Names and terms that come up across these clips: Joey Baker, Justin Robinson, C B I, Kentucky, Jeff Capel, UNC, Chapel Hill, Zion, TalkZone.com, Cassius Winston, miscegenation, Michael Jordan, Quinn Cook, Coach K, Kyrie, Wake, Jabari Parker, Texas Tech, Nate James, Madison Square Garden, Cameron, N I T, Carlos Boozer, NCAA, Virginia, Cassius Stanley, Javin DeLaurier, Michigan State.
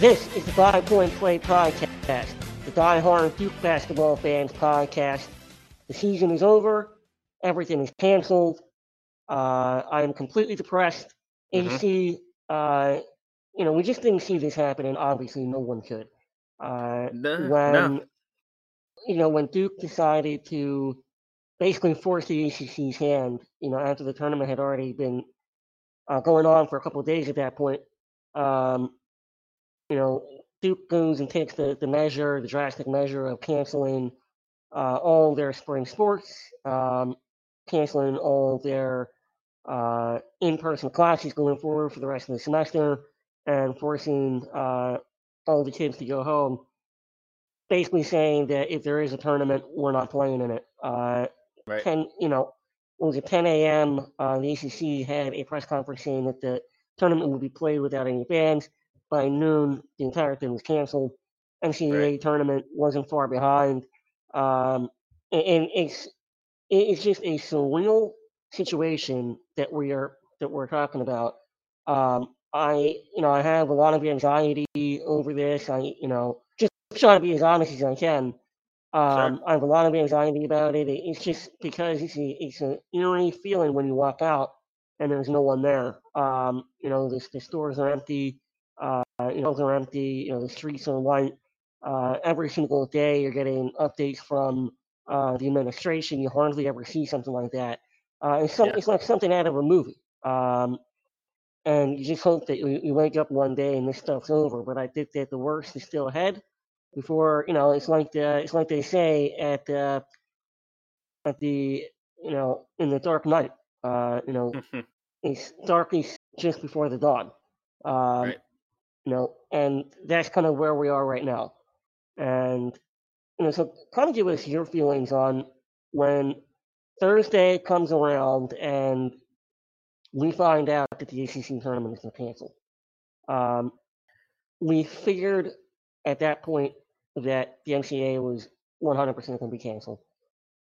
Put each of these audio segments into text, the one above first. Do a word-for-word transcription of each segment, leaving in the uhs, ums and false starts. This is the Five Point Play Podcast, the diehard Duke basketball fans podcast. The season is over. Everything is canceled. Uh, I am completely depressed. Mm-hmm. A C, uh, you know, we just didn't see this happening. Obviously, no one could. Uh, no, when, no. you know, when Duke decided to basically force the A C C's hand, you know, after the tournament had already been uh, going on for a couple of days at that point, um, you know, Duke goes and takes the, the measure, the drastic measure of canceling uh, all their spring sports, um, canceling all their uh, in-person classes going forward for the rest of the semester, and forcing uh, all the kids to go home, basically saying that if there is a tournament, we're not playing in it. Uh, right. ten, you know, it was at ten a.m. Uh, the A C C had a press conference saying that the tournament would be played without any fans. By noon, the entire thing was canceled. N C double A right. tournament wasn't far behind. Um, and, and it's it's just a surreal situation that we are that we're talking about. Um, I you know I have a lot of anxiety over this. I you know just try to be as honest as I can. Um, sure. I have a lot of anxiety about it. It's just because it's a, it's an eerie feeling when you walk out and there's no one there. Um, you know the, the stores are empty. Uh, you know, they're empty, you know, the streets are white. Uh, every single day you're getting updates from uh, the administration. You hardly ever see something like that. Uh, it's, some, yeah. it's like something out of a movie. Um, and you just hope that you, you wake up one day and this stuff's over. But I think that the worst is still ahead. Before, you know, it's like the, it's like they say at the, at the, you know, in the dark night. Uh, you know, it's darkness just before the dawn. Um, right. You know, and that's kind of where we are right now. And, you know, so kind of give us your feelings on when Thursday comes around and we find out that the A C C tournament is canceled. Um, we figured at that point that the N C double A was one hundred percent going to be canceled.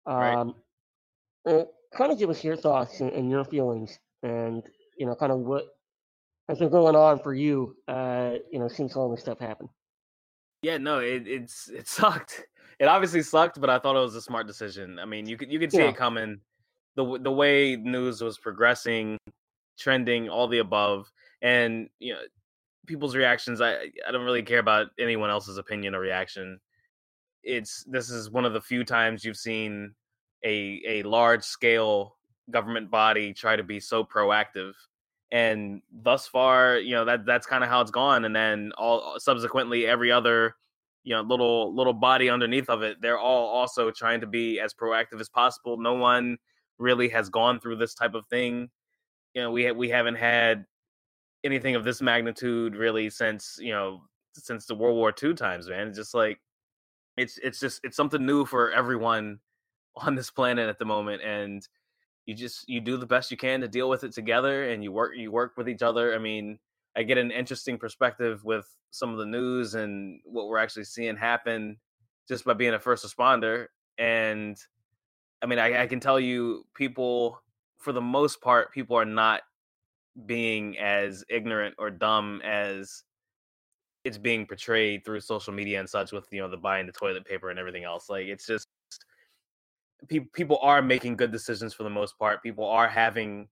Um, right. Kind of give us your thoughts and, and your feelings and, you know, kind of what has been going on for you, uh, you know, since all this stuff happened. Yeah, no, it it's it sucked. It obviously sucked, but I thought it was a smart decision. I mean, you could you could see yeah. it coming. The the way news was progressing, trending, all the above, and you know, people's reactions. I I don't really care about anyone else's opinion or reaction. It's this is one of the few times you've seen a a large scale government body try to be so proactive. And thus far, you know, that that's kind of how it's gone. And then all subsequently, every other, you know, little little body underneath of it, they're all also trying to be as proactive as possible. No one really has gone through this type of thing. You know, we we haven't had anything of this magnitude really since, you know, since the World War Two times, man. It's just like it's it's just it's something new for everyone on this planet at the moment. And You just you do the best you can to deal with it together, and you work you work with each other. I mean, I get an interesting perspective with some of the news and what we're actually seeing happen just by being a first responder. And I mean, I, I can tell you, people for the most part, people are not being as ignorant or dumb as it's being portrayed through social media and such, with you know the buying the toilet paper and everything else. Like it's just. People are making good decisions for the most part. People are having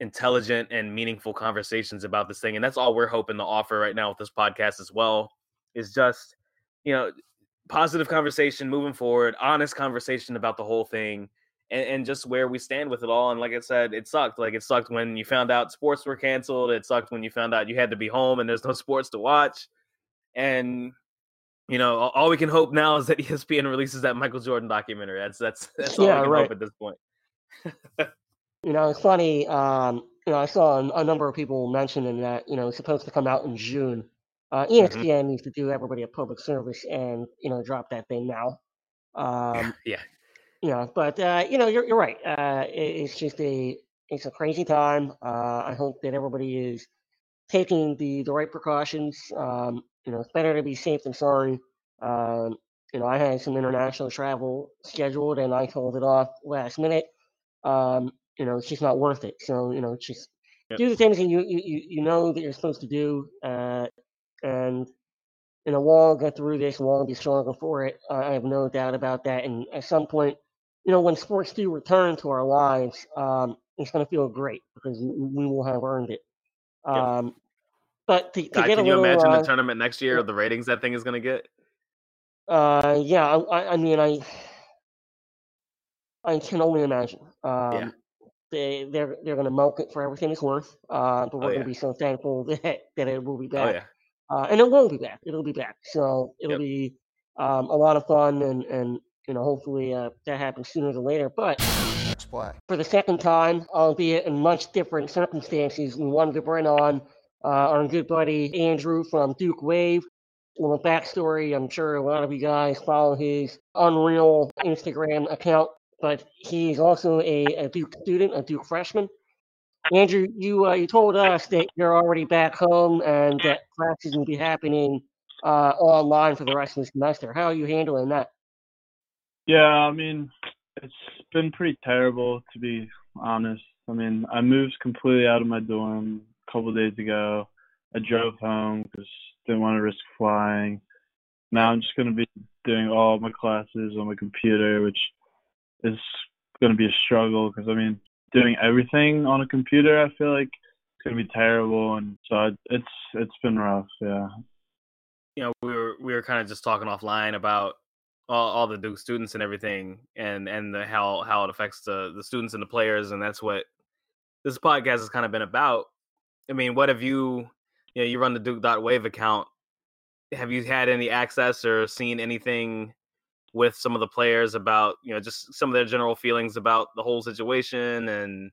intelligent and meaningful conversations about this thing. And that's all we're hoping to offer right now with this podcast as well, is just, you know, positive conversation moving forward, honest conversation about the whole thing and, and just where we stand with it all. And like I said, it sucked. Like it sucked when you found out sports were canceled. It sucked when you found out you had to be home and there's no sports to watch. And you know, all we can hope now is that E S P N releases that Michael Jordan documentary. That's that's that's all yeah, we can right. hope at this point. You know, it's funny. Um, you know, I saw a, a number of people mentioning that you know it's supposed to come out in June. Uh, E S P N mm-hmm. needs to do everybody a public service and you know drop that thing now. Um, yeah. You know, but uh, you know, you're you're right. Uh, it, it's just a it's a crazy time. Uh, I hope that everybody is taking the the right precautions. Um, You know, it's better to be safe than sorry. Um, you know, I had some international travel scheduled, and I called it off last minute. Um, you know, it's just not worth it. So, you know, just yep. do the things that you, you, you know that you're supposed to do. Uh, and, And the wall will get through this, the wall will be stronger for it. Uh, I have no doubt about that. And at some point, you know, when sports do return to our lives, um, it's going to feel great because we will have earned it. Um, yep. But to, to God, get can a little, you imagine uh, the tournament next year, or the ratings that thing is going to get? Uh, yeah, I, I mean, I I can only imagine. Um, yeah. They, they're they're going to milk it for everything it's worth, uh, but we're oh, going to yeah. be so thankful that, that it will be back. Oh, yeah. Uh, and it will be back. It'll be back. So it'll yep. be um, a lot of fun, and, and you know, hopefully uh, that happens sooner than later. But Let's play. for the second time, albeit in much different circumstances, we wanted to bring on uh, our good buddy Andrew from Duke Wave. A little backstory. I'm sure a lot of you guys follow his unreal Instagram account, but he's also a, a Duke student, a Duke freshman. Andrew, you uh, you told us that you're already back home and that classes will be happening uh, online for the rest of the semester. How are you handling that? Yeah, I mean, it's been pretty terrible, to be honest. I mean, I moved completely out of my dorm a couple of days ago. I drove home because I didn't want to risk flying. Now I'm just going to be doing all my classes on my computer, which is going to be a struggle because, I mean, doing everything on a computer, I feel like it's gonna be terrible, and so I, it's it's been rough. Yeah, you know, we were we were kind of just talking offline about all, all the Duke students and everything, and and the, how how it affects the the students and the players, and that's what this podcast has kind of been about. I mean, what have you? You know, you run the Duke.Wave account. Have you had any access or seen anything with some of the players about, you know, just some of their general feelings about the whole situation and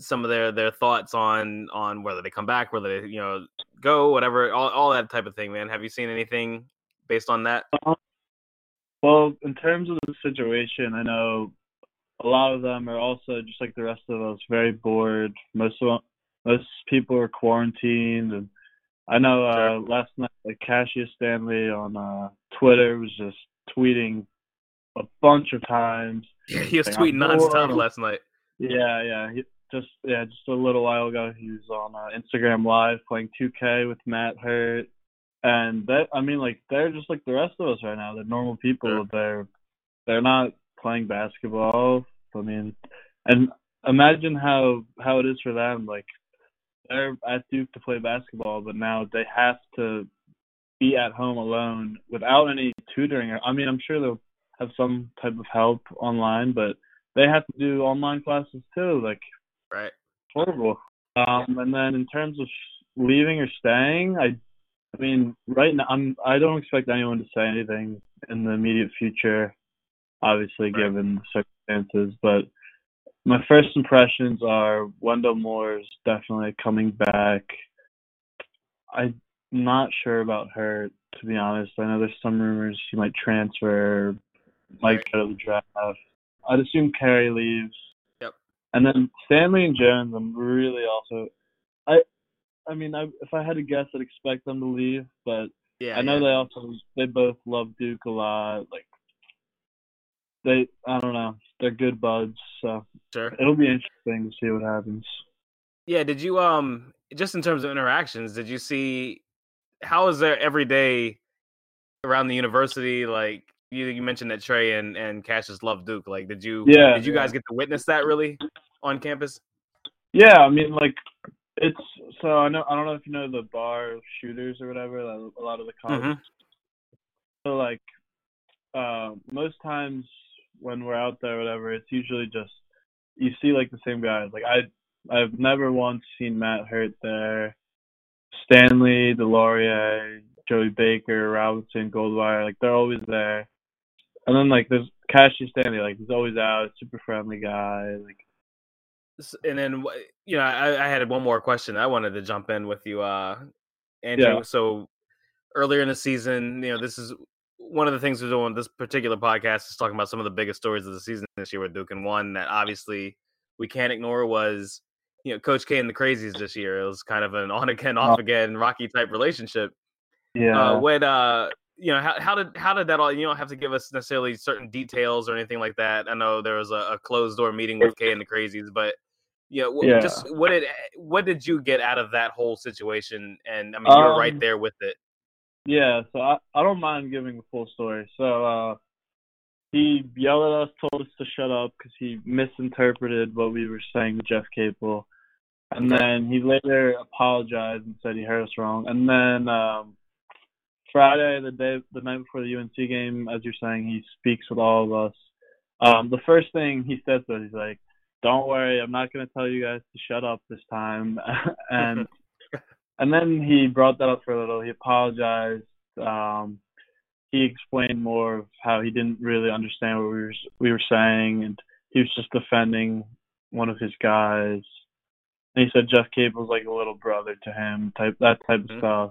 some of their, their thoughts on, on whether they come back, whether they, you know, go, whatever, all, all that type of thing, man. Have you seen anything based on that? Um, well, in terms of the situation, I know a lot of them are also just like the rest of us, very bored. Most of them, most people are quarantined. And I know uh, sure. last night, like, Cassius Stanley on uh, Twitter was just tweeting a bunch of times. Yeah, he was like, tweeting nonstop last night. Yeah, yeah. He just yeah, just a little while ago, he was on uh, Instagram Live playing two K with Matt Hurt, and that I mean, like they're just like the rest of us right now. They're normal people. Sure. They're they're not playing basketball. I mean, and imagine how how it is for them. Like they're at Duke to play basketball, but now they have to be at home alone without any tutoring. I mean, I'm sure they'll have some type of help online, but they have to do online classes too. Like, right? Horrible. Um, and then in terms of leaving or staying, I, I mean, right now I'm. I don't expect anyone to say anything in the immediate future, obviously right. given the circumstances. But my first impressions are Wendell Moore is definitely coming back. I. Not sure about her, to be honest. I know there's some rumors she might transfer, might go to the draft. I'd assume Carey leaves. Yep. And then Stanley and Jones, I'm really also, I, I mean, I, if I had to guess, I'd expect them to leave. But yeah, I know yeah. they also they both love Duke a lot. Like they, I don't know, they're good buds. So sure. it'll be interesting to see what happens. Yeah. Did you um just in terms of interactions, did you see? How is there every day around the university? Like you, you mentioned that Trey and, and Cassius love Duke. Like, did you, yeah, did you yeah. guys get to witness that really on campus? Yeah. I mean, like it's, so I know, I don't know if you know the bar shooters or whatever, a lot of the colleges. Mm-hmm. So like uh, most times when we're out there, or whatever, it's usually just, you see like the same guys. Like I, I've never once seen Matt Hurt there. Stanley, DeLaurier, Joey Baker, Robinson, Goldwire, like they're always there. And then like there's Cassius Stanley, like he's always out, super friendly guy. Like, and then you know, I, I had one more question I wanted to jump in with you, uh, Andrew. Yeah. So earlier in the season, you know, this is one of the things we're doing on this particular podcast is talking about some of the biggest stories of the season this year with Duke, and one that obviously we can't ignore was. You know, Coach K and the Crazies this year. It was kind of an on again, off again, Rocky type relationship. Yeah. Uh, when uh, you know, how how did how did that all? You don't have to give us necessarily certain details or anything like that. I know there was a, a closed door meeting with K and the Crazies, but you know, yeah, just what did what did you get out of that whole situation? And I mean, you were um, right there with it. Yeah, so I, I don't mind giving the full story. So uh, he yelled at us, told us to shut up because he misinterpreted what we were saying to Jeff Capel. And then he later apologized and said he heard us wrong. And then um, Friday, the day, the night before the U N C game, as you're saying, he speaks with all of us. Um, the first thing he said was, he's like, "Don't worry, I'm not going to tell you guys to shut up this time." and and then he brought that up for a little. He apologized. Um, he explained more of how he didn't really understand what we were we were saying, and he was just defending one of his guys. And he said Jeff Capel's like a little brother to him, type that type mm-hmm. of stuff.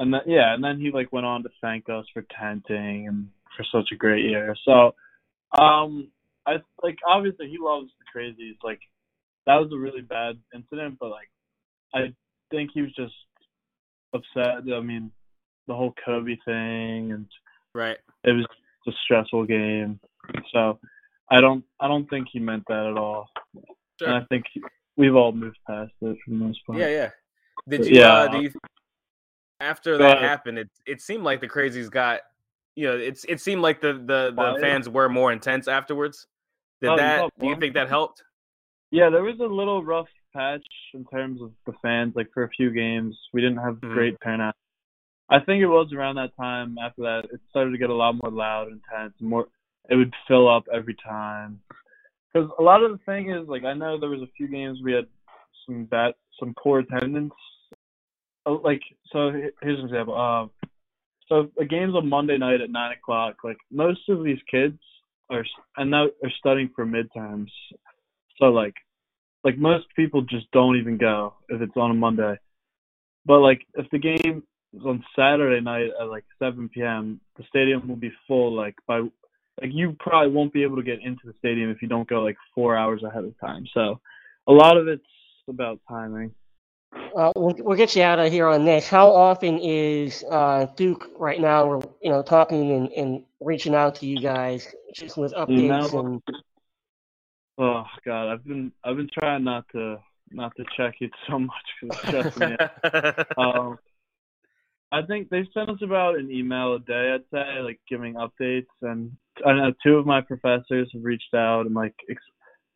And then, yeah, and then he like went on to thank us for tenting and for such a great year. So, um, I like obviously he loves the crazies. Like that was a really bad incident, but like I think he was just upset. I mean, the whole Kobe thing, and right, it was just a stressful game. So I don't, I don't think he meant that at all. Sure. And I think. He, We've all moved past it for the most part. Yeah, yeah. Did you? Yeah. Uh, do you after that uh, happened, it it seemed like the crazies got, you know, it's it seemed like the the, the uh, fans yeah. were more intense afterwards. Did oh, that? No, do you think that helped? Yeah, there was a little rough patch in terms of the fans. Like for a few games, we didn't have mm-hmm. great turnout. I think it was around that time. After that, it started to get a lot more loud and intense. More, it would fill up every time. Because a lot of the thing is, like, I know there was a few games we had some bad, some poor attendance. Like, so here's an example. Um, so the game's on Monday night at nine o'clock. Like, most of these kids are and now are studying for midterms. So, like, like most people just don't even go if it's on a Monday. But, like, if the game is on Saturday night at, like, seven p.m., the stadium will be full, like, by – like you probably won't be able to get into the stadium if you don't go like four hours ahead of time. So a lot of it's about timing. Uh, we'll, we'll get you out of here on this. How often is uh, Duke right now, we're, you know, talking and, and reaching out to you guys just with updates? You know, and... Oh God, I've been I've been trying not to not to check it so much because it's stressing me out. I think they sent us about an email a day, I'd say, like giving updates. And I know two of my professors have reached out and like ex-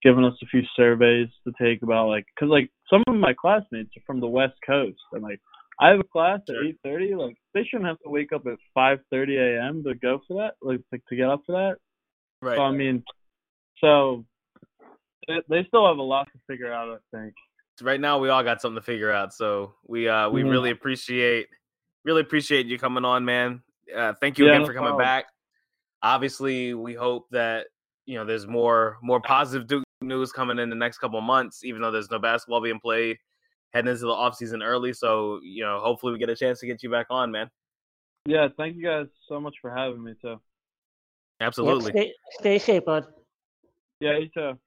given us a few surveys to take about like, cause like some of my classmates are from the West Coast, and like I have a class at eight thirty. Like they shouldn't have to wake up at five thirty a.m. to go for that, like, like to get up for that. Right. So, I mean, so they, they still have a lot to figure out, I think. Right now, we all got something to figure out, so we uh we mm-hmm. really appreciate. Really appreciate you coming on, man. Uh, thank you yeah, again for coming problem. back. Obviously, we hope that, you know, there's more more positive Duke news coming in the next couple of months, even though there's no basketball being played, heading into the offseason early. So, you know, hopefully we get a chance to get you back on, man. Yeah, thank you guys so much for having me, too. Absolutely. Yep, stay, stay safe, bud. Yeah, you too.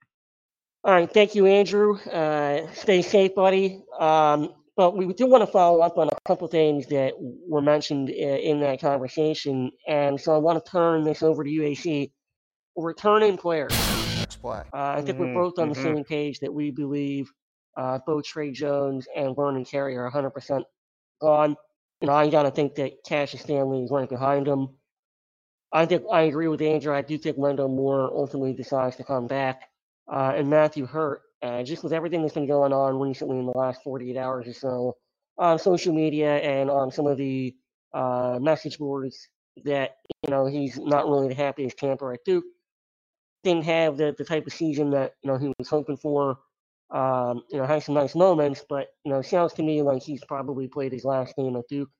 All right, thank you, Andrew. Uh, stay safe, buddy. Um, But we do want to follow up on a couple things that were mentioned in that conversation. And so I want to turn this over to U A C. Returning players. Next play. Uh, I think mm-hmm. we're both on the mm-hmm. same page that we believe uh, both Tre Jones and Vernon Carey are one hundred percent gone. And I got to think that Cassius Stanley is right behind them. I think I agree with Andrew. I do think Wendell Moore ultimately decides to come back. Uh, and Matthew Hurt. Uh, just with everything that's been going on recently in the last forty-eight hours or so on social media and on some of the uh, message boards that, you know, he's not really the happiest camper at Duke. Didn't have the, the type of season that, you know, he was hoping for. Um, you know, had some nice moments, but, you know, it sounds to me like he's probably played his last game at Duke.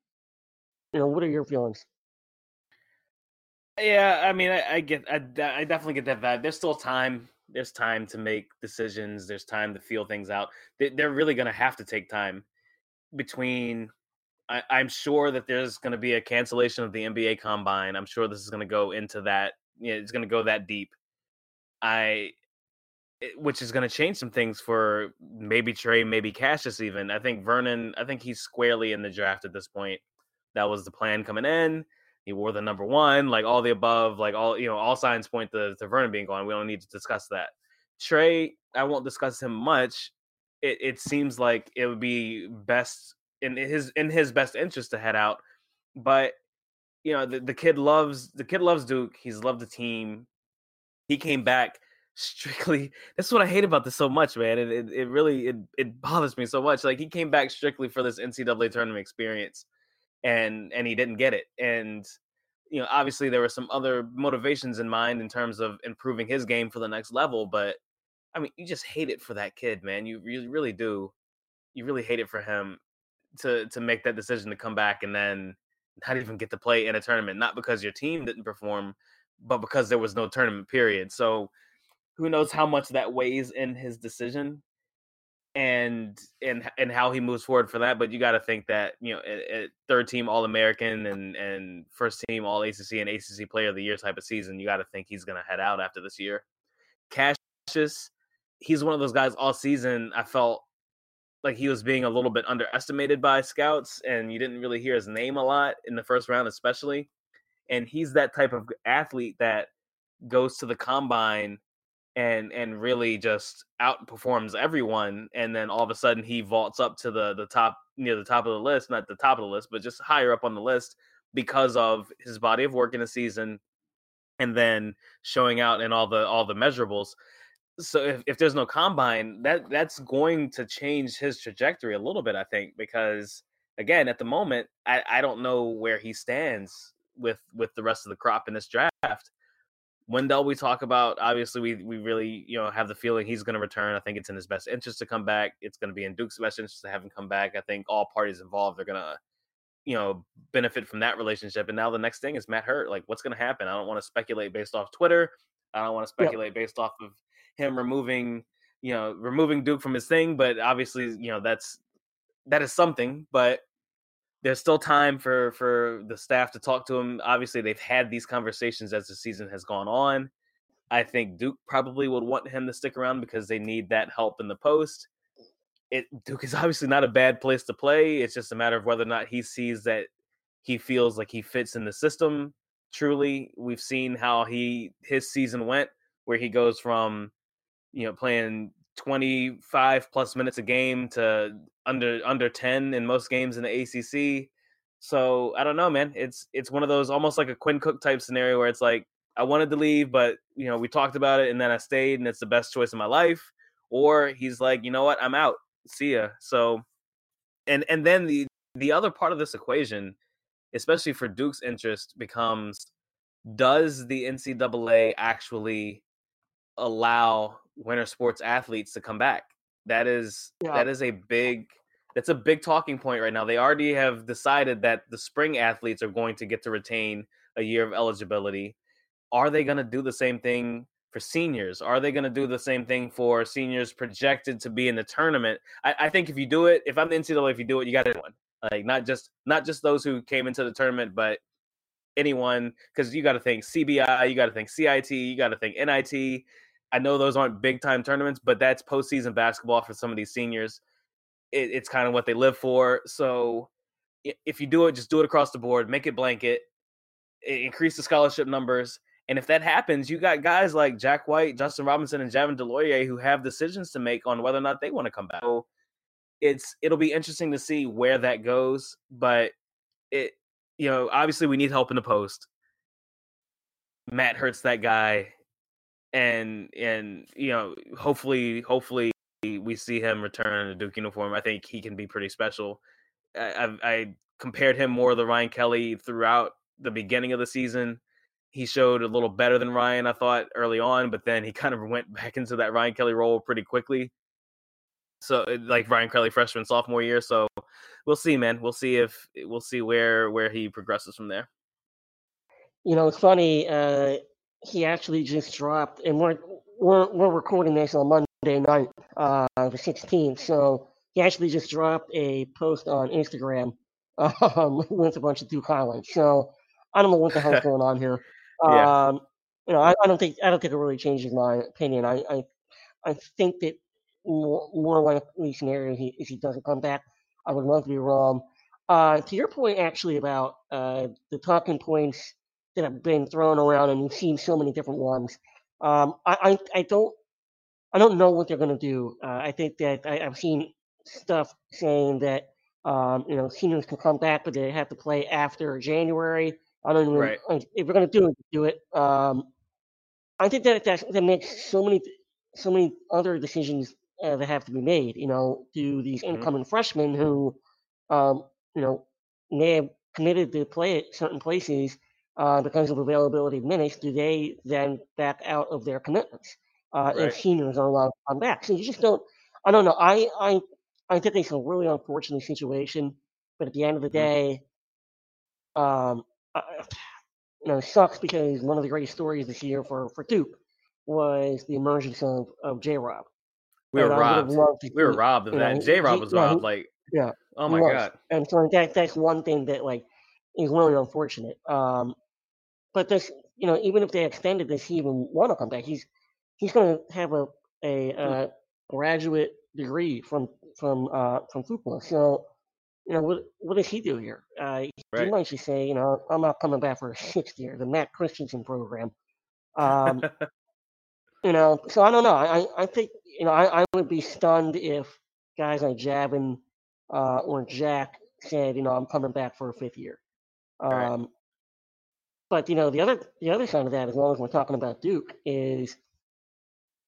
You know, what are your feelings? Yeah, I mean, I, I get, I, I definitely get that vibe. There's still time. There's time to make decisions. There's time to feel things out. They're really going to have to take time between. I, I'm sure that there's going to be a cancellation of the N B A Combine. I'm sure this is going to go into that. You know, it's going to go that deep. I, which is going to change some things for maybe Tre, maybe Cassius even. I think Vernon. I think he's squarely in the draft at this point. That was the plan coming in. He wore the number one, like all the above, like all, you know, all signs point to, to Vernon being gone. We don't need to discuss that. Tre, I won't discuss him much. It, it seems like it would be best in his in his best interest to head out But you know, the, the kid loves the kid loves Duke. He's loved the team. He came back strictly. That's what I hate about this so much, man. And it, it really it it bothers me so much. Like, he came back strictly for this N C double A tournament experience, and and he didn't get it. And you know, obviously there were some other motivations in mind in terms of improving his game for the next level. But I mean, you just hate it for that kid, man. You you really do. You really hate it for him to to make that decision to come back and then not even get to play in a tournament, not because your team didn't perform, but because there was no tournament period. So who knows how much that weighs in his decision and and and how he moves forward for that. But you got to think that, you know, a, a third team All-American and, and first team All A C C and A C C Player of the Year type of season, you got to think he's going to head out after this year. Cassius, he's one of those guys all season I felt like he was being a little bit underestimated by scouts, and you didn't really hear his name a lot in the first round especially. And he's that type of athlete that goes to the combine and and really just outperforms everyone, and then all of a sudden he vaults up to the the top, near the top of the list, not the top of the list, but just higher up on the list because of his body of work in the season and then showing out in all the all the measurables. So if, if there's no combine, that that's going to change his trajectory a little bit, I think, because again, at the moment, I, I don't know where he stands with with the rest of the crop in this draft. Wendell, we talk about, obviously we we really, you know, have the feeling he's going to return. I think it's in his best interest to come back. It's going to be in Duke's best interest to have him come back. I think all parties involved are going to, you know, benefit from that relationship. And now the next thing is Matt Hurt. Like, what's going to happen? I don't want to speculate based off Twitter. I don't want to speculate yeah. based off of him removing, you know, removing Duke from his thing. But obviously, you know, that's, that is something, but there's still time for, for the staff to talk to him. Obviously they've had these conversations as the season has gone on. I think Duke probably would want him to stick around because they need that help in the post. It, Duke is obviously not a bad place to play. It's just a matter of whether or not he sees that he feels like he fits in the system. Truly, we've seen how he, his season went, where he goes from, you know, playing twenty-five plus minutes a game to under under ten in most games in the A C C. So I don't know, man. It's it's one of those almost like a Quinn Cook type scenario where it's like, I wanted to leave, but, you know, we talked about it and then I stayed and it's the best choice of my life. Or he's like, you know what, I'm out. See ya. So and and then the the other part of this equation, especially for Duke's interest, becomes, does the N C double A actually allow winter sports athletes to come back? That is yeah. that is a big that's a big talking point right now. They already have decided that the spring athletes are going to get to retain a year of eligibility. Are they going to do the same thing for seniors? Are they going to do the same thing for seniors projected to be in the tournament? I, I think if you do it, if I'm the N C double A, if you do it, you got everyone. Like not just not just those who came into the tournament, but anyone, because you got to think C B I, you got to think C I T, you got to think N I T. I know those aren't big-time tournaments, but that's postseason basketball for some of these seniors. It, it's kind of what they live for. So if you do it, just do it across the board. Make it blanket. Increase the scholarship numbers. And if that happens, you got guys like Jack White, Justin Robinson, and Javin DeLaurier who have decisions to make on whether or not they want to come back. So it's it'll be interesting to see where that goes. But, it, you know, obviously we need help in the post. Matt Hurt's that guy. And, and you know, hopefully hopefully we see him return in a Duke uniform. I think he can be pretty special. I, I, I compared him more to Ryan Kelly throughout the beginning of the season. He showed a little better than Ryan, I thought, early on, but then he kind of went back into that Ryan Kelly role pretty quickly. So, like Ryan Kelly freshman, sophomore year. So we'll see, man. We'll see if we'll see where, where he progresses from there. You know, it's funny. Uh... He actually just dropped, and we're we're, we're recording this on Monday night, uh, the sixteenth. So he actually just dropped a post on Instagram um, with a bunch of Duke highlights. So I don't know what the hell's going on here. Yeah. Um, you know, I, I don't think I don't think it really changes my opinion. I I, I think that more, more likely scenario he, if he doesn't come back, I would love to be wrong. Uh, to your point, actually, about uh, the talking points that have been thrown around, and we've seen so many different ones. Um, I, I I don't I don't know what they're going to do. Uh, I think that I, I've seen stuff saying that Um, you know, seniors can come back, but they have to play after January. I don't even, right. If we're going to do it, do it. Um, I think that that's, that makes so many, so many other decisions uh, that have to be made, you know, to these incoming mm-hmm. freshmen who, um, you know, may have committed to play at certain places uh, because of availability of minutes. Do they then back out of their commitments? Uh, right. If seniors are allowed to come back. So you just don't, I don't know. I, I, I think it's a really unfortunate situation, but at the end of the day, um, I, you know, it sucks because one of the greatest stories this year for, for Duke was the emergence of, of J-Rob. We were and robbed. We were see, robbed of that. Know, J-Rob was yeah, robbed. Like, yeah, oh my God. And so that that's one thing that like is really unfortunate. Um, but this, you know, even if they extended this, he even want to come back. He's he's going to have a a uh, graduate degree from. From uh from football, so you know what what does he do here? Uh, he right. might just say, you know, I'm not coming back for a sixth year, the Matt Christensen program. Um, you know, so I don't know. I, I think you know I, I would be stunned if guys like Javin uh, or Jack said, you know, I'm coming back for a fifth year. Um, right. But you know the other the other side of that, as long as we're talking about Duke, is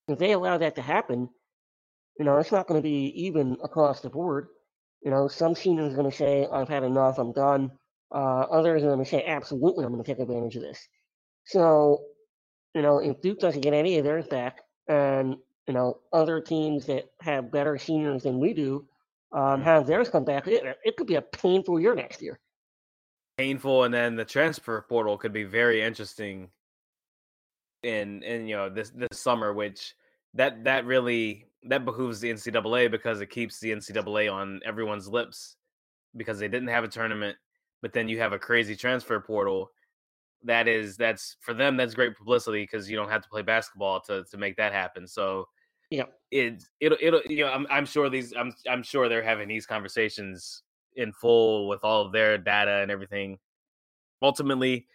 if they allow that to happen. You know, it's not going to be even across the board. You know, some seniors are going to say, I've had enough, I'm done. Uh, others are going to say, absolutely, I'm going to take advantage of this. So, you know, if Duke doesn't get any of theirs back and, you know, other teams that have better seniors than we do um, have theirs come back, it, it could be a painful year next year. Painful, and then the transfer portal could be very interesting in, in you know, this, this summer, which that that really... That behooves the N C double A because it keeps the N C double A on everyone's lips because they didn't have a tournament, but then you have a crazy transfer portal. That is, that's for them, that's great publicity because you don't have to play basketball to, to make that happen. So yeah, it, it'll, it'll, you know, I'm, I'm sure these, I'm, I'm sure they're having these conversations in full with all of their data and everything. Ultimately,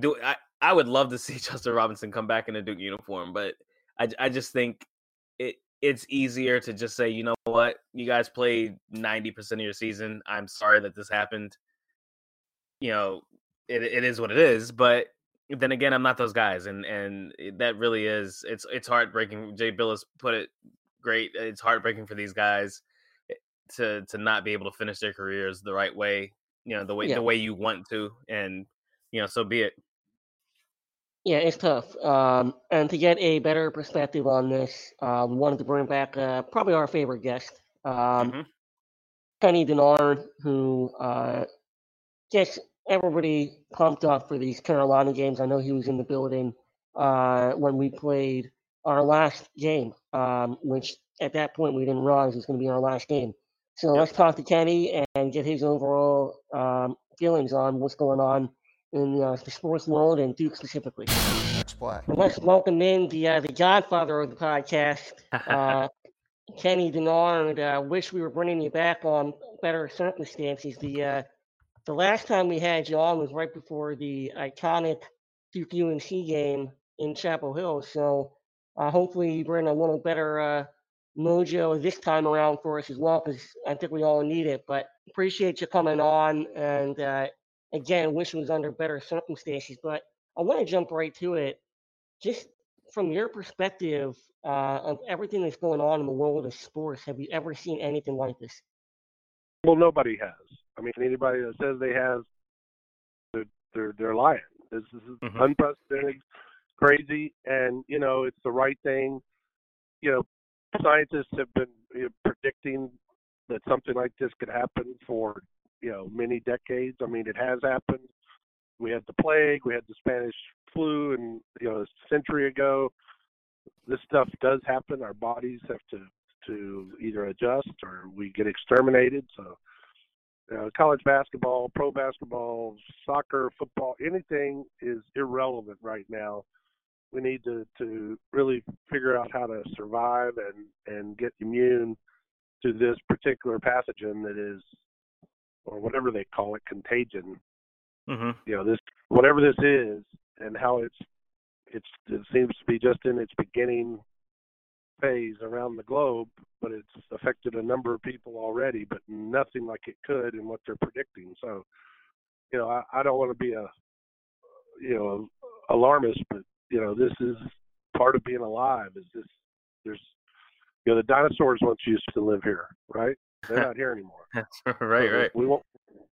do I, I would love to see Justin Robinson come back in a Duke uniform, but I, I just think, It it's easier to just say, you know what, you guys played ninety percent of your season. I'm sorry that this happened. You know, it it is what it is. But then again, I'm not those guys, and and that really is it's it's heartbreaking. Jay Billis put it great. It's heartbreaking for these guys to to not be able to finish their careers the right way. You know, the way yeah. the way you want to, and you know, so be it. Yeah, it's tough. Um, and to get a better perspective on this, uh, we wanted to bring back uh, probably our favorite guest, um, mm-hmm. Kenny Denard, who uh, gets everybody pumped up for these Carolina games. I know he was in the building uh, when we played our last game, um, which at that point we didn't realize was going to be our last game. So yep. let's talk to Kenny and get his overall um, feelings on what's going on in uh, the sports world and Duke specifically. Let's play. Let's welcome in the uh, the godfather of the podcast, uh, Kenny Denard. I uh, wish we were bringing you back on better circumstances. The uh, the last time we had you on was right before the iconic Duke U N C game in Chapel Hill. So uh, hopefully you bring a little better uh, mojo this time around for us as well, because I think we all need it. But appreciate you coming on and uh, Again, wish it was under better circumstances, but I want to jump right to it. Just from your perspective uh, of everything that's going on in the world of sports, have you ever seen anything like this? Well, nobody has. I mean, anybody that says they have, they're, they're, they're lying. This is mm-hmm. unprecedented, crazy, and, you know, it's the right thing. You know, scientists have been you know, predicting that something like this could happen for you know, many decades. I mean, it has happened. We had the plague, we had the Spanish flu, and, you know, a century ago, this stuff does happen. Our bodies have to, to either adjust or we get exterminated. So, you know, college basketball, pro basketball, soccer, football, anything is irrelevant right now. We need to, to really figure out how to survive and, and get immune to this particular pathogen that is, or whatever they call it, contagion. Mm-hmm. You know, this whatever this is, and how it's it's it seems to be just in its beginning phase around the globe, but it's affected a number of people already, but nothing like it could in what they're predicting. So, you know, I, I don't want to be a, you know, alarmist, but, you know, this is part of being alive is this, there's, you know, the dinosaurs once used to live here, right? They're not here anymore. That's right, so right. We want,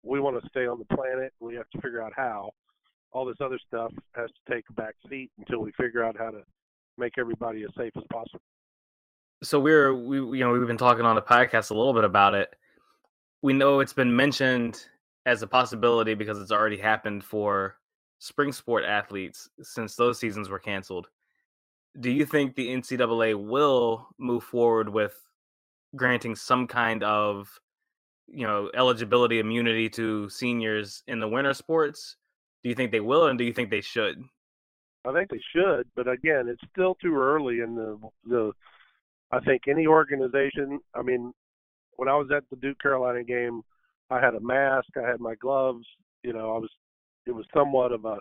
we want to stay on the planet. We have to figure out how. All this other stuff has to take a back seat until we figure out how to make everybody as safe as possible. So we're, we, you know, we've been talking on the podcast a little bit about it. We know it's been mentioned as a possibility because it's already happened for spring sport athletes since those seasons were canceled. Do you think the N C double A will move forward with granting some kind of, you know, eligibility immunity to seniors in the winter sports? Do you think they will, and do you think they should? I think they should, but again, it's still too early in the the. I think any organization, I mean, when I was at the Duke Carolina game, I had a mask, I had my gloves, you know, I was, it was somewhat of a,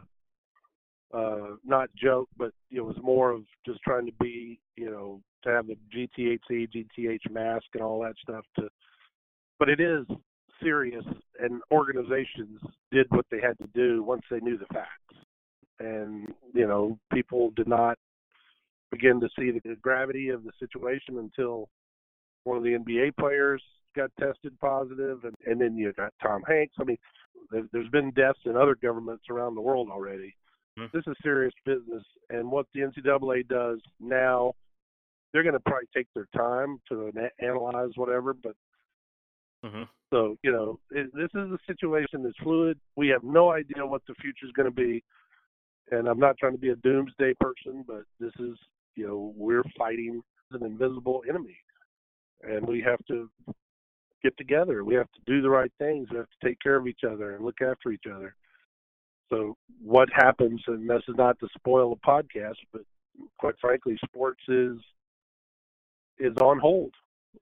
uh, not joke, but it was more of just trying to be, you know, to have the G T H C, G T H mask and all that stuff to, but it is serious, and organizations did what they had to do once they knew the facts. And, you know, people did not begin to see the gravity of the situation until one of the N B A players got tested positive, and, and then you got Tom Hanks. I mean, there, there's been deaths in other governments around the world already. Mm-hmm. This is serious business, and what the N C double A does now, they're going to probably take their time to analyze whatever, but mm-hmm. so, you know, it, this is a situation that's fluid. We have no idea what the future is going to be, and I'm not trying to be a doomsday person, but this is, you know, we're fighting an invisible enemy, and we have to get together. We have to do the right things. We have to take care of each other and look after each other. So what happens, and this is not to spoil a podcast, but quite frankly, sports is is on hold,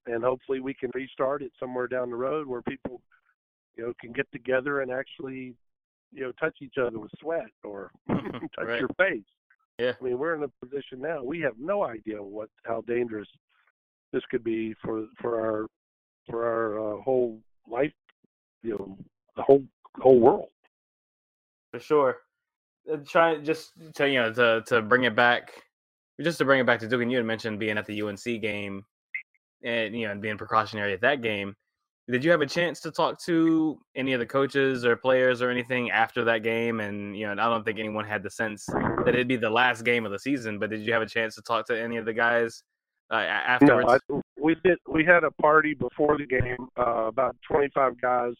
and hopefully we can restart it somewhere down the road where people, you know, can get together and actually, you know, touch each other with sweat or touch right. your face. Yeah. I mean, we're in a position now. We have no idea what how dangerous this could be for for our for our uh, whole life, you know, the whole whole world. For sure. Try just to, you know, to to bring it back, just to bring it back to Duke, and you had mentioned being at the U N C game and, you know, and being precautionary at that game. Did you have a chance to talk to any of the coaches or players or anything after that game? And, you know, I don't think anyone had the sense that it'd be the last game of the season, but did you have a chance to talk to any of the guys uh, afterwards? No, I, we did. We had a party before the game. Uh, about twenty-five guys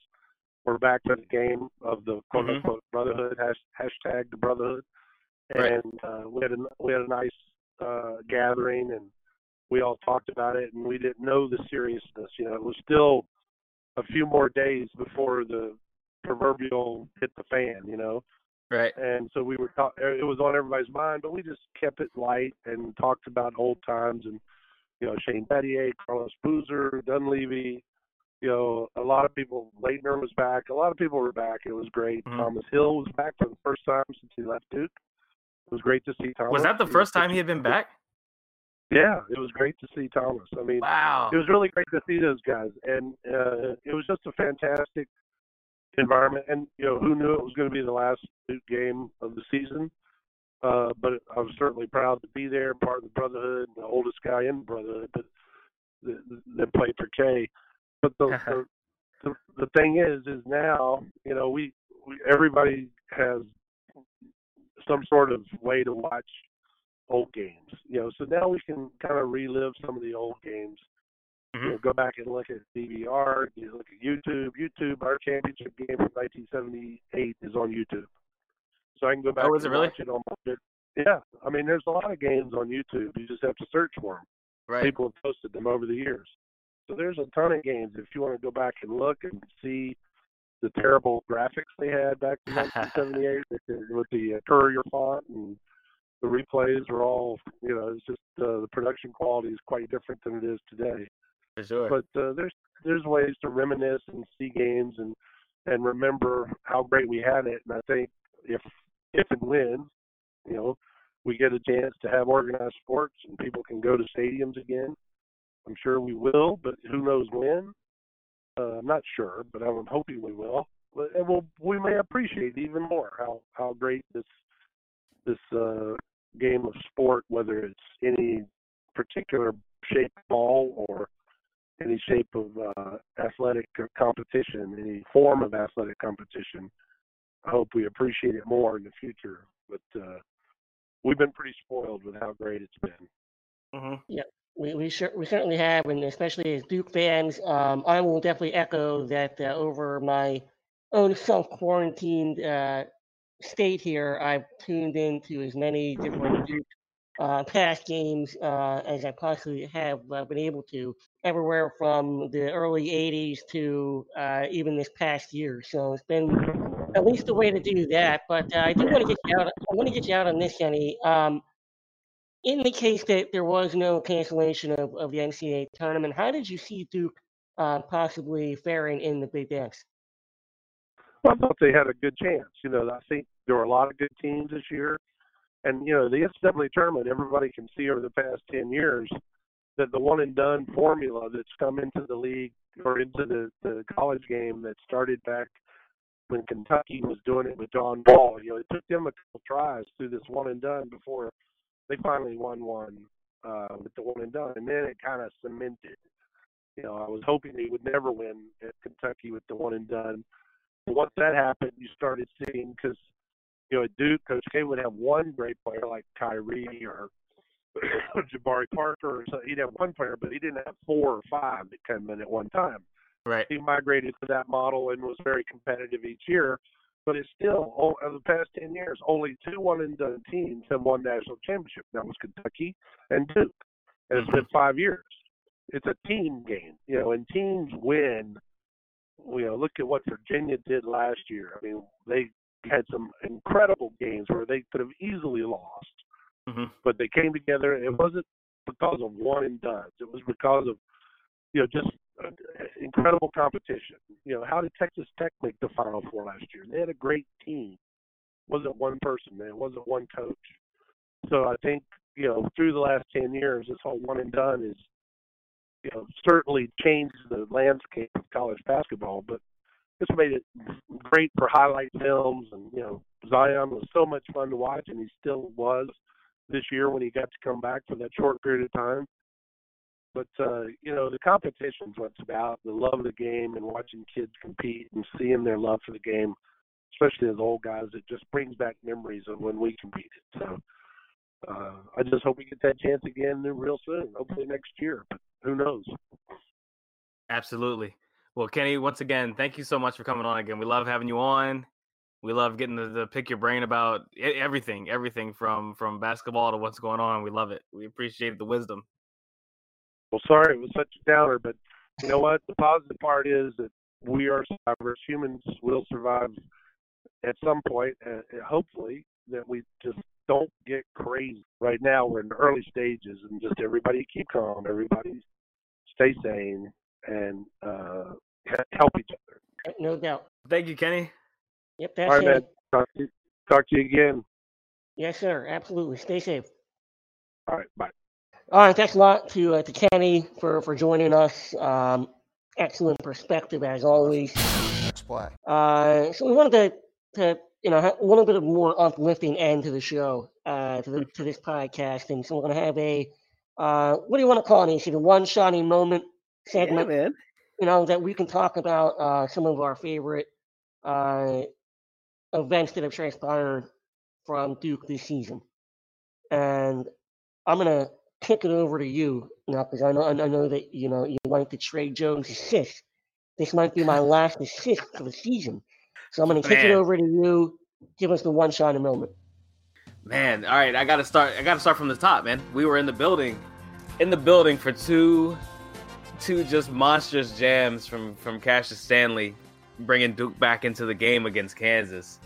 were back for the game of the quote mm-hmm. unquote brotherhood, hash, hashtag the brotherhood. And right. uh, we had a, we had a nice uh, gathering, and we all talked about it, and we didn't know the seriousness. You know, it was still a few more days before the proverbial hit the fan, you know? Right. And so we were, talk- it was on everybody's mind, but we just kept it light and talked about old times and, you know, Shane Battier, Carlos Boozer, Dunleavy, you know, a lot of people, Leitner was back. A lot of people were back. It was great. Mm-hmm. Thomas Hill was back for the first time since he left Duke. It was great to see Thomas. Was that the first time he had been back? Yeah, it was great to see Thomas. I mean, wow. It was really great to see those guys, and uh, it was just a fantastic environment. And, you know, who knew it was going to be the last Duke game of the season? Uh, but I was certainly proud to be there, part of the brotherhood, the oldest guy in the brotherhood that, that played for K. But the, the, the the thing is, is now, you know, we, we everybody has some sort of way to watch old games, you know, so now we can kind of relive some of the old games, mm-hmm. you know, go back and look at D V R, you know, look at YouTube, YouTube, our championship game from nineteen seventy-eight is on YouTube. So I can go back oh, and really? watch it on my, yeah, I mean, there's a lot of games on YouTube. You just have to search for them. Right. People have posted them over the years. So there's a ton of games. If you want to go back and look and see the terrible graphics they had back in nineteen seventy-eight with the uh, Courier font and the replays were all, you know, it's just uh, the production quality is quite different than it is today. For sure. But uh, there's there's ways to reminisce and see games and, and remember how great we had it. And I think if if and when, you know, we get a chance to have organized sports and people can go to stadiums again. I'm sure we will, but who knows when? Uh, I'm not sure, but I'm hoping we will. And we'll, we may appreciate even more how, how great this this uh, game of sport, whether it's any particular shape of ball or any shape of uh, athletic competition, any form of athletic competition. I hope we appreciate it more in the future. But uh, we've been pretty spoiled with how great it's been. Mm-hmm. Yeah, we we, sure, we certainly have, and especially as Duke fans, um, I will definitely echo that uh, over my own self-quarantined uh, state here, I've tuned into as many different Duke uh, past games uh, as I possibly have uh, been able to, everywhere from the early eighties to uh, even this past year. So it's been at least a way to do that. But uh, I do want to get you out. I want to get you out on this, Kenny. Um, in the case that there was no cancellation of, of the N C double A tournament, how did you see Duke uh, possibly faring in the Big Dance? Well, I thought they had a good chance. You know, I think there were a lot of good teams this year. And, you know, the N C double A tournament, everybody can see over the past ten years that the one-and-done formula that's come into the league or into the, the college game that started back when Kentucky was doing it with John Ball. You know, it took them a couple tries through this one-and-done before they finally won one uh, with the one-and-done. And then it kind of cemented. You know, I was hoping they would never win at Kentucky with the one-and-done. Once that happened, you started seeing, because, you know, at Duke, Coach K would have one great player like Kyrie or Jabari Parker. Or so he'd have one player, but he didn't have four or five that come in at one time. Right. He migrated to that model and was very competitive each year. But it's still, over the past ten years, only two one-and-done teams have won national championship. That was Kentucky and Duke. And it's been five years. It's a team game, you know, and teams win. You know, look at what Virginia did last year. I mean, they had some incredible games where they could have easily lost, mm-hmm. but they came together. It wasn't because of one and done. It was because of, you know, just incredible competition. You know, how did Texas Tech make the Final Four last year? They had a great team. It wasn't one person, man. It wasn't one coach. So I think, you know, through the last ten years, this whole one and done is, you know, certainly changed the landscape of college basketball, but it's made it great for highlight films. And, you know, Zion was so much fun to watch, and he still was this year when he got to come back for that short period of time. But, uh, you know, the competition's what's about, the love of the game and watching kids compete and seeing their love for the game, especially as old guys, it just brings back memories of when we competed. So uh, I just hope we get that chance again real soon, hopefully next year. But who knows? Absolutely. Well, Kenny, once again, thank you so much for coming on again. We love having you on. We love getting to, to pick your brain about everything, everything from, from basketball to what's going on. We love it. We appreciate the wisdom. Well, sorry, it was such a downer, but you know what? The positive part is that we are survivors. Humans will survive at some point, and hopefully that we just don't get crazy. Right now we're in the early stages, and just everybody keep calm, everybody stay sane, and uh, help each other. No doubt. Thank you, Kenny. Yep, that's all right, man. Talk to, talk to you again. Yes, sir. Absolutely. Stay safe. All right. Bye. All right. Thanks a lot to uh, to Kenny for, for joining us. Um, excellent perspective as always. Next play. Uh, so we wanted to to. You know, a little bit of more uplifting end to the show, uh, to, the, to this podcast. And so we're going to have a, uh, what do you want to call it? Is it a one-shiny moment segment? Yeah, man. You know, that we can talk about uh, some of our favorite uh, events that have transpired from Duke this season. And I'm going to kick it over to you now, because I know, I know that, you know, you like the Tre Jones assist. This might be my last assist for the season. So I'm going to kick it over to you. Give us the one shot in a moment. Man, all right, I got to start. I got to start from the top, man. We were in the building, in the building for two, two just monstrous jams from from Cassius Stanley, bringing Duke back into the game against Kansas.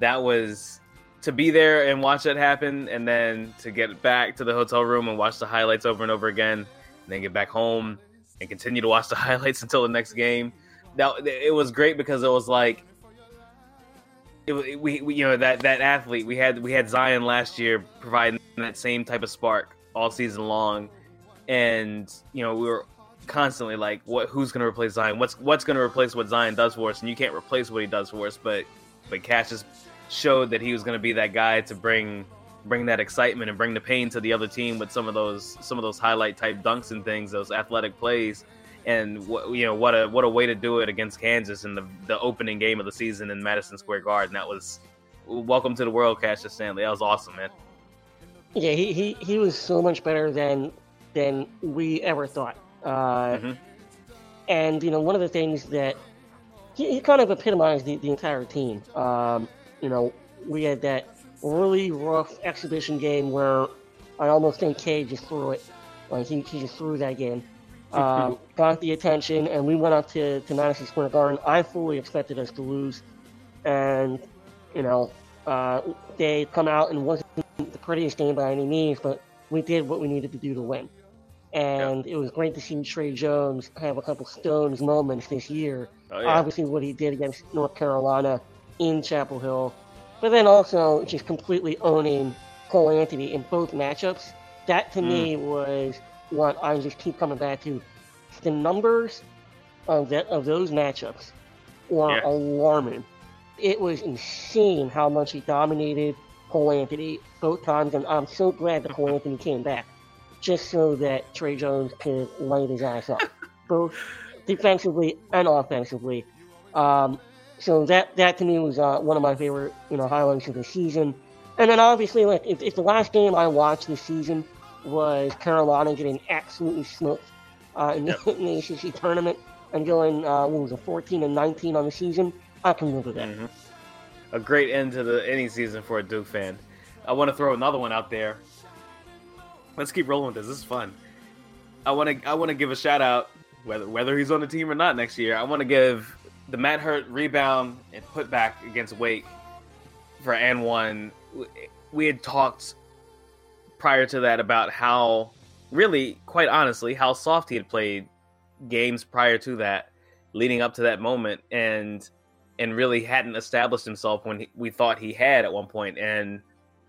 That was to be there and watch that happen, and then to get back to the hotel room and watch the highlights over and over again, and then get back home and continue to watch the highlights until the next game. Now it was great because it was like. it, we, we you know that that athlete we had we had Zion last year providing that same type of spark all season long, and you know we were constantly like, what who's going to replace Zion? What's what's going to replace what Zion does for us? And you can't replace what he does for us, but but Cassius showed that he was going to be that guy to bring bring that excitement and bring the pain to the other team with some of those some of those highlight type dunks and things, those athletic plays. And what, you know, what a what a way to do it against Kansas in the the opening game of the season in Madison Square Garden. That was welcome to the world, Cassius Stanley. That was awesome, man. Yeah, he he, he was so much better than than we ever thought. Uh, mm-hmm. And you know, one of the things that he, he kind of epitomized the, the entire team. Um, you know, we had that really rough exhibition game where I almost think K just threw it. Like he he just threw that game. Um, got the attention, and we went up to, to Madison Square Garden. I fully expected us to lose, and you know uh, they come out and wasn't the prettiest game by any means, but we did what we needed to do to win. And yeah. It was great to see Tre Jones have a couple Stones moments this year. Oh, yeah. Obviously, what he did against North Carolina in Chapel Hill, but then also just completely owning Cole Anthony in both matchups. That to mm. me was. What I just keep coming back to, the numbers of that of those matchups were yeah. alarming. It was insane how much he dominated Cole Anthony both times, and I'm so glad that Cole Anthony came back just so that Tre Jones could light his ass up, both defensively and offensively. Um, so that that to me was uh, one of my favorite you know highlights of the season. And then obviously, like if, if the last game I watched this season was Carolina getting absolutely smoked uh, in, yep. in the A C C tournament and going, uh, what was it, fourteen and nineteen on the season? I can remember that. Mm-hmm. A great end to the any season for a Duke fan. I want to throw another one out there. Let's keep rolling with this. This is fun. I want to I want to give a shout out, whether whether he's on the team or not next year. I want to give the Matt Hurt rebound and put back against Wake for and one. We had talked prior to that about how, really, quite honestly, how soft he had played games prior to that, leading up to that moment, and and really hadn't established himself when he, we thought he had at one point. And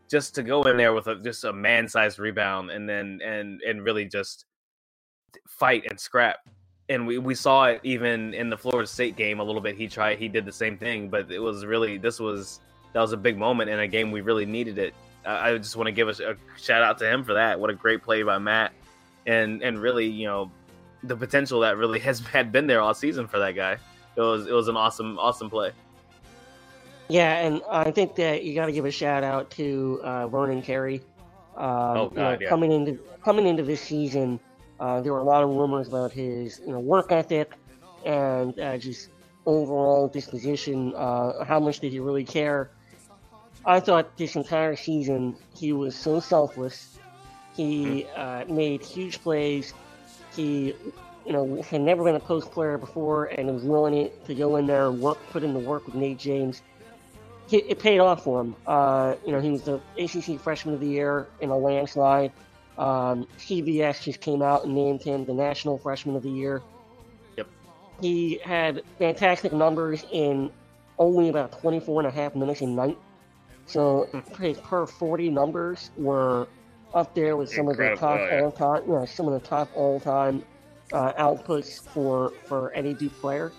just to go in there with a, just a man-sized rebound and then and and really just fight and scrap. And we, we saw it even in the Florida State game a little bit. He tried, he did the same thing, but it was really, this was, that was a big moment in a game we really needed it. I just want to give a, a shout out to him for that. What a great play by Matt, and and really, you know, the potential that really has had been there all season for that guy. It was it was an awesome awesome play. Yeah, and I think that you got to give a shout out to uh, Vernon Carey. Um, oh God, you know, yeah. Coming into coming into this season, uh, there were a lot of rumors about his you know work ethic and uh, just overall disposition. Uh, how much did he really care? I thought this entire season he was so selfless. He uh, made huge plays. He, you know, had never been a post player before, and was willing to go in there and work, put in the work with Nate James. He, it paid off for him. Uh, you know, he was the A C C Freshman of the Year in a landslide. Um, C B S just came out and named him the National Freshman of the Year. Yep. He had fantastic numbers in only about twenty-four and a half minutes a night. So his per forty numbers were up there with some Incredible, of the top yeah. all time, you know, some of the top all time uh, outputs for, for any Duke player.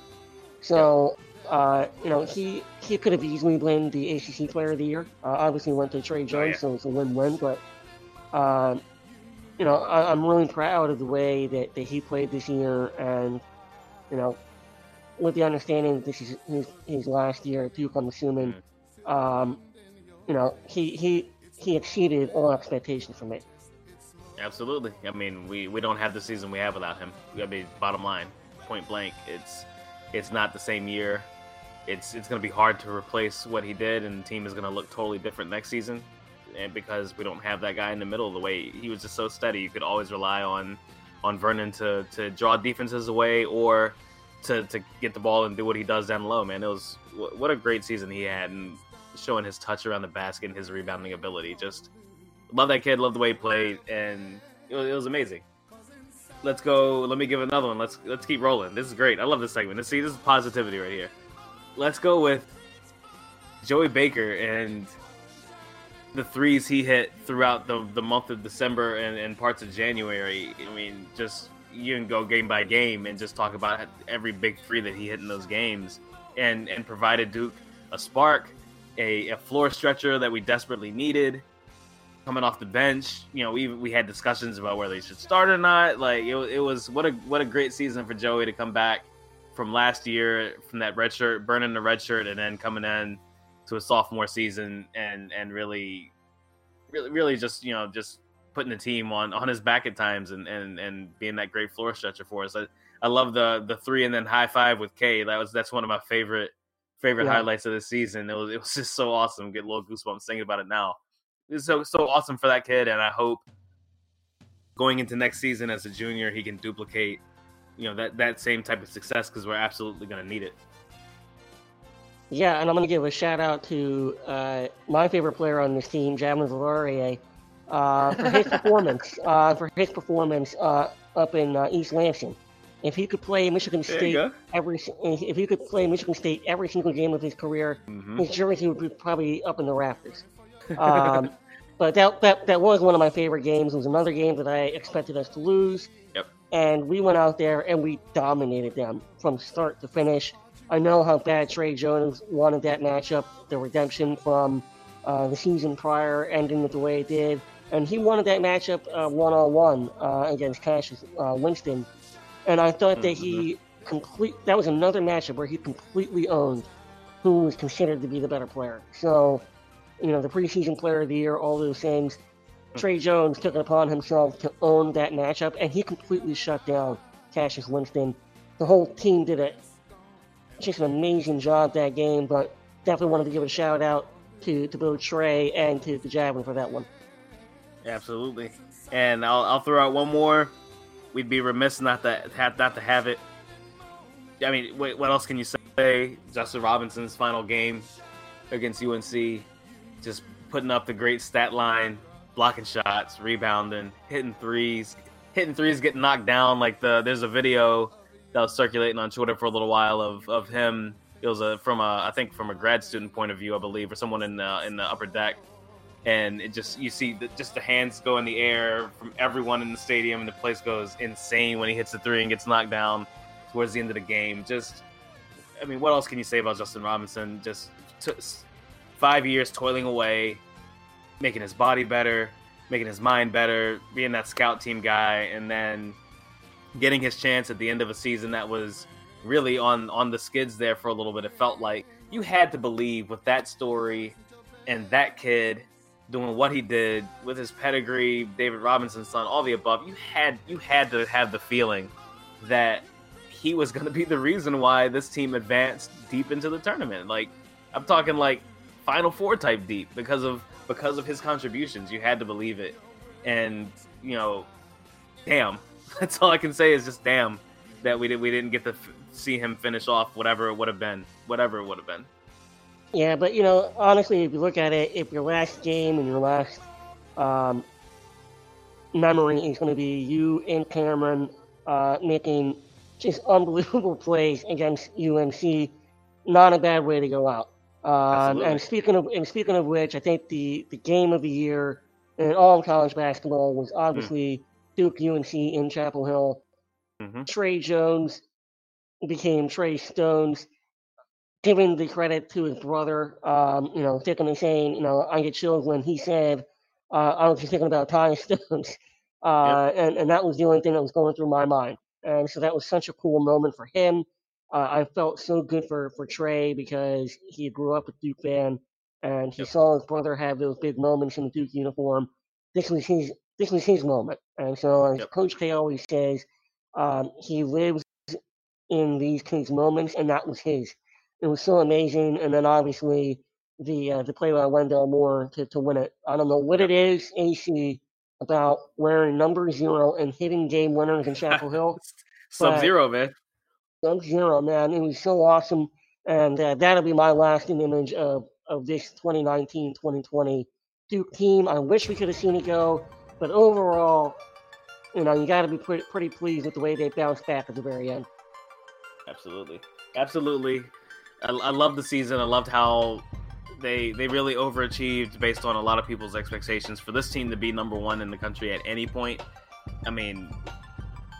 So uh, you know he, he could have easily won the A C C Player of the Year. Uh, obviously went to Tre Jones, oh, yeah. so it's a win-win. But uh, you know I, I'm really proud of the way that, that he played this year, and you know with the understanding that this is his, his last year at Duke, I'm assuming. Um, You know, he, he he exceeded all expectations from it. Absolutely. I mean, we, we don't have the season we have without him. I mean, bottom line, point blank, it's it's not the same year. It's it's going to be hard to replace what he did, and the team is going to look totally different next season. And because we don't have that guy in the middle of the way, he was just so steady. You could always rely on on Vernon to, to draw defenses away or to, to get the ball and do what he does down low. Man, it was what a great season he had, and showing his touch around the basket and his rebounding ability. Just love that kid, love the way he played, and it was, it was amazing. Let's go. Let me give another one. Let's let's keep rolling. This is great. I love this segment. Let's see, this is positivity right here. Let's go with Joey Baker and the threes he hit throughout the, the month of December and, and parts of January. I mean, just you can go game by game and just talk about every big three that he hit in those games and, and provided Duke a spark, a, a floor stretcher that we desperately needed. Coming off the bench, you know, we we had discussions about whether he should start or not. Like it, it was what a what a great season for Joey to come back from last year, from that red shirt, burning the red shirt, and then coming in to a sophomore season and and really, really, really just you know just putting the team on, on his back at times and, and, and being that great floor stretcher for us. I, I love the the three and then high five with K. That was that's one of my favorite favorite yeah. highlights of the season. It was it was just so awesome. Get little goosebumps thinking about it now. It's so so awesome for that kid, and I hope going into next season as a junior, he can duplicate, you know, that, that same type of success because we're absolutely going to need it. Yeah, and I'm going to give a shout out to uh, my favorite player on this team, Javin DeLaurier, uh, for his performance uh, for his performance uh, up in uh, East Lansing. If he could play Michigan State every if he could play Michigan State every single game of his career, mm-hmm. his jersey would be probably up in the rafters. um, but that, that that was one of my favorite games. It was another game that I expected us to lose. Yep. And we went out there and we dominated them from start to finish. I know how bad Tre Jones wanted that matchup, the redemption from uh, the season prior, ending it the way it did. And he wanted that matchup uh, one-on-one uh, against Cassius uh, Winston. And I thought mm-hmm. that he complete that was another matchup where he completely owned who was considered to be the better player. So... you know, the preseason player of the year, all those things. Tre Jones took it upon himself to own that matchup, and he completely shut down Cassius Winston. The whole team did a, just an amazing job that game, but definitely wanted to give a shout-out to, to both Tre and to, to Javin for that one. Absolutely. And I'll, I'll throw out one more. We'd be remiss not to have, not to have it. I mean, wait, what else can you say? Justin Robinson's final game against U N C. Just putting up the great stat line, blocking shots, rebounding, hitting threes, hitting threes, getting knocked down. Like the there's a video that was circulating on Twitter for a little while of, of him. It was a, from a I think from a grad student point of view, I believe, or someone in the, in the upper deck, and it just you see the, just the hands go in the air from everyone in the stadium, and the place goes insane when he hits the three and gets knocked down towards the end of the game. Just I mean, what else can you say about Justin Robinson? Just to, Five years toiling away, making his body better, making his mind better, being that scout team guy, and then getting his chance at the end of a season that was really on, on the skids there for a little bit. It felt like you had to believe with that story and that kid doing what he did with his pedigree, David Robinson's son, all the above. You had you had to have the feeling that he was going to be the reason why this team advanced deep into the tournament. Like I'm talking like. Final Four type deep because of because of his contributions. You had to believe it. And, you know, damn. That's all I can say is just damn that we, did, we didn't get to f- see him finish off whatever it would have been. Whatever it would have been. Yeah, but, you know, honestly, if you look at it, if your last game and your last um, memory is going to be you and Cameron uh, making just unbelievable plays against U N C, not a bad way to go out. Um, and speaking of and speaking of which, I think the, the game of the year in all college basketball was obviously mm. Duke U N C in Chapel Hill. Mm-hmm. Tre Jones became Tre Stones, giving the credit to his brother. Um, you know, thinking and saying, you know, I get chills when he said, uh, "I was just thinking about Ty Stones," uh, yep. and and that was the only thing that was going through my mind. And so that was such a cool moment for him. Uh, I felt so good for, for Tre because he grew up a Duke fan and he yep. saw his brother have those big moments in the Duke uniform. This was his this was his moment. And so as yep. Coach K always says, um, he lives in these kids' moments, and that was his. It was so amazing. And then obviously the uh, the play by Wendell Moore to, to win it. I don't know what it is, A C, about wearing number zero and hitting game winners in Chapel Hill. Sub-zero, man. Zero, man. It was so awesome. And uh, that'll be my lasting image of, of this twenty nineteen twenty twenty Duke team. I wish we could have seen it go. But overall, you know, you got to be pretty, pretty pleased with the way they bounced back at the very end. Absolutely. Absolutely. I, I loved the season. I loved how they they really overachieved based on a lot of people's expectations. For this team to be number one in the country at any point, I mean,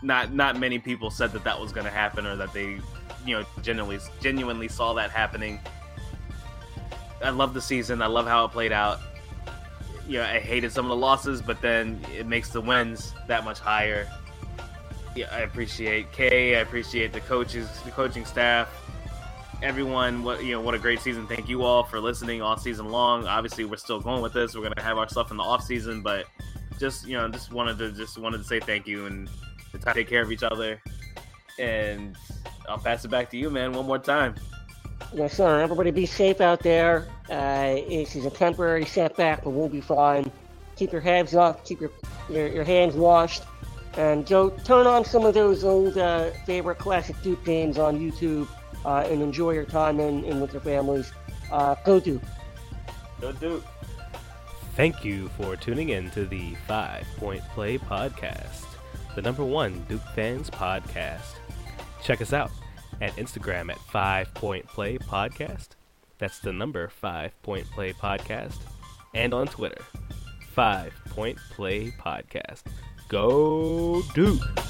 not not many people said that that was going to happen, or that they, you know, genuinely genuinely saw that happening. I love the season. I love how it played out. You know, I hated some of the losses, but then it makes the wins that much higher. Yeah, I appreciate Kay. I appreciate the coaches, the coaching staff, everyone. What, you know, what a great season. Thank you all for listening all season long. Obviously, we're still going with this. We're going to have our stuff in the off season, but just, you know, just wanted to just wanted to say thank you and to take care of each other. And I'll pass it back to you, man, one more time. Yes, sir. Everybody be safe out there. Uh, this is a temporary setback, but we'll be fine. Keep your heads up. Keep your your, your hands washed. And Joe, turn on some of those old uh, favorite classic Duke games on YouTube uh, and enjoy your time in, in with your families. Uh, go Duke. Go Duke. Thank you for tuning in to the Five Point Play Podcast, the number one Duke fans podcast. Check us out at Instagram at Five Point Play Podcast. That's the number Five Point Play Podcast. And on Twitter, Five Point Play Podcast. Go Duke!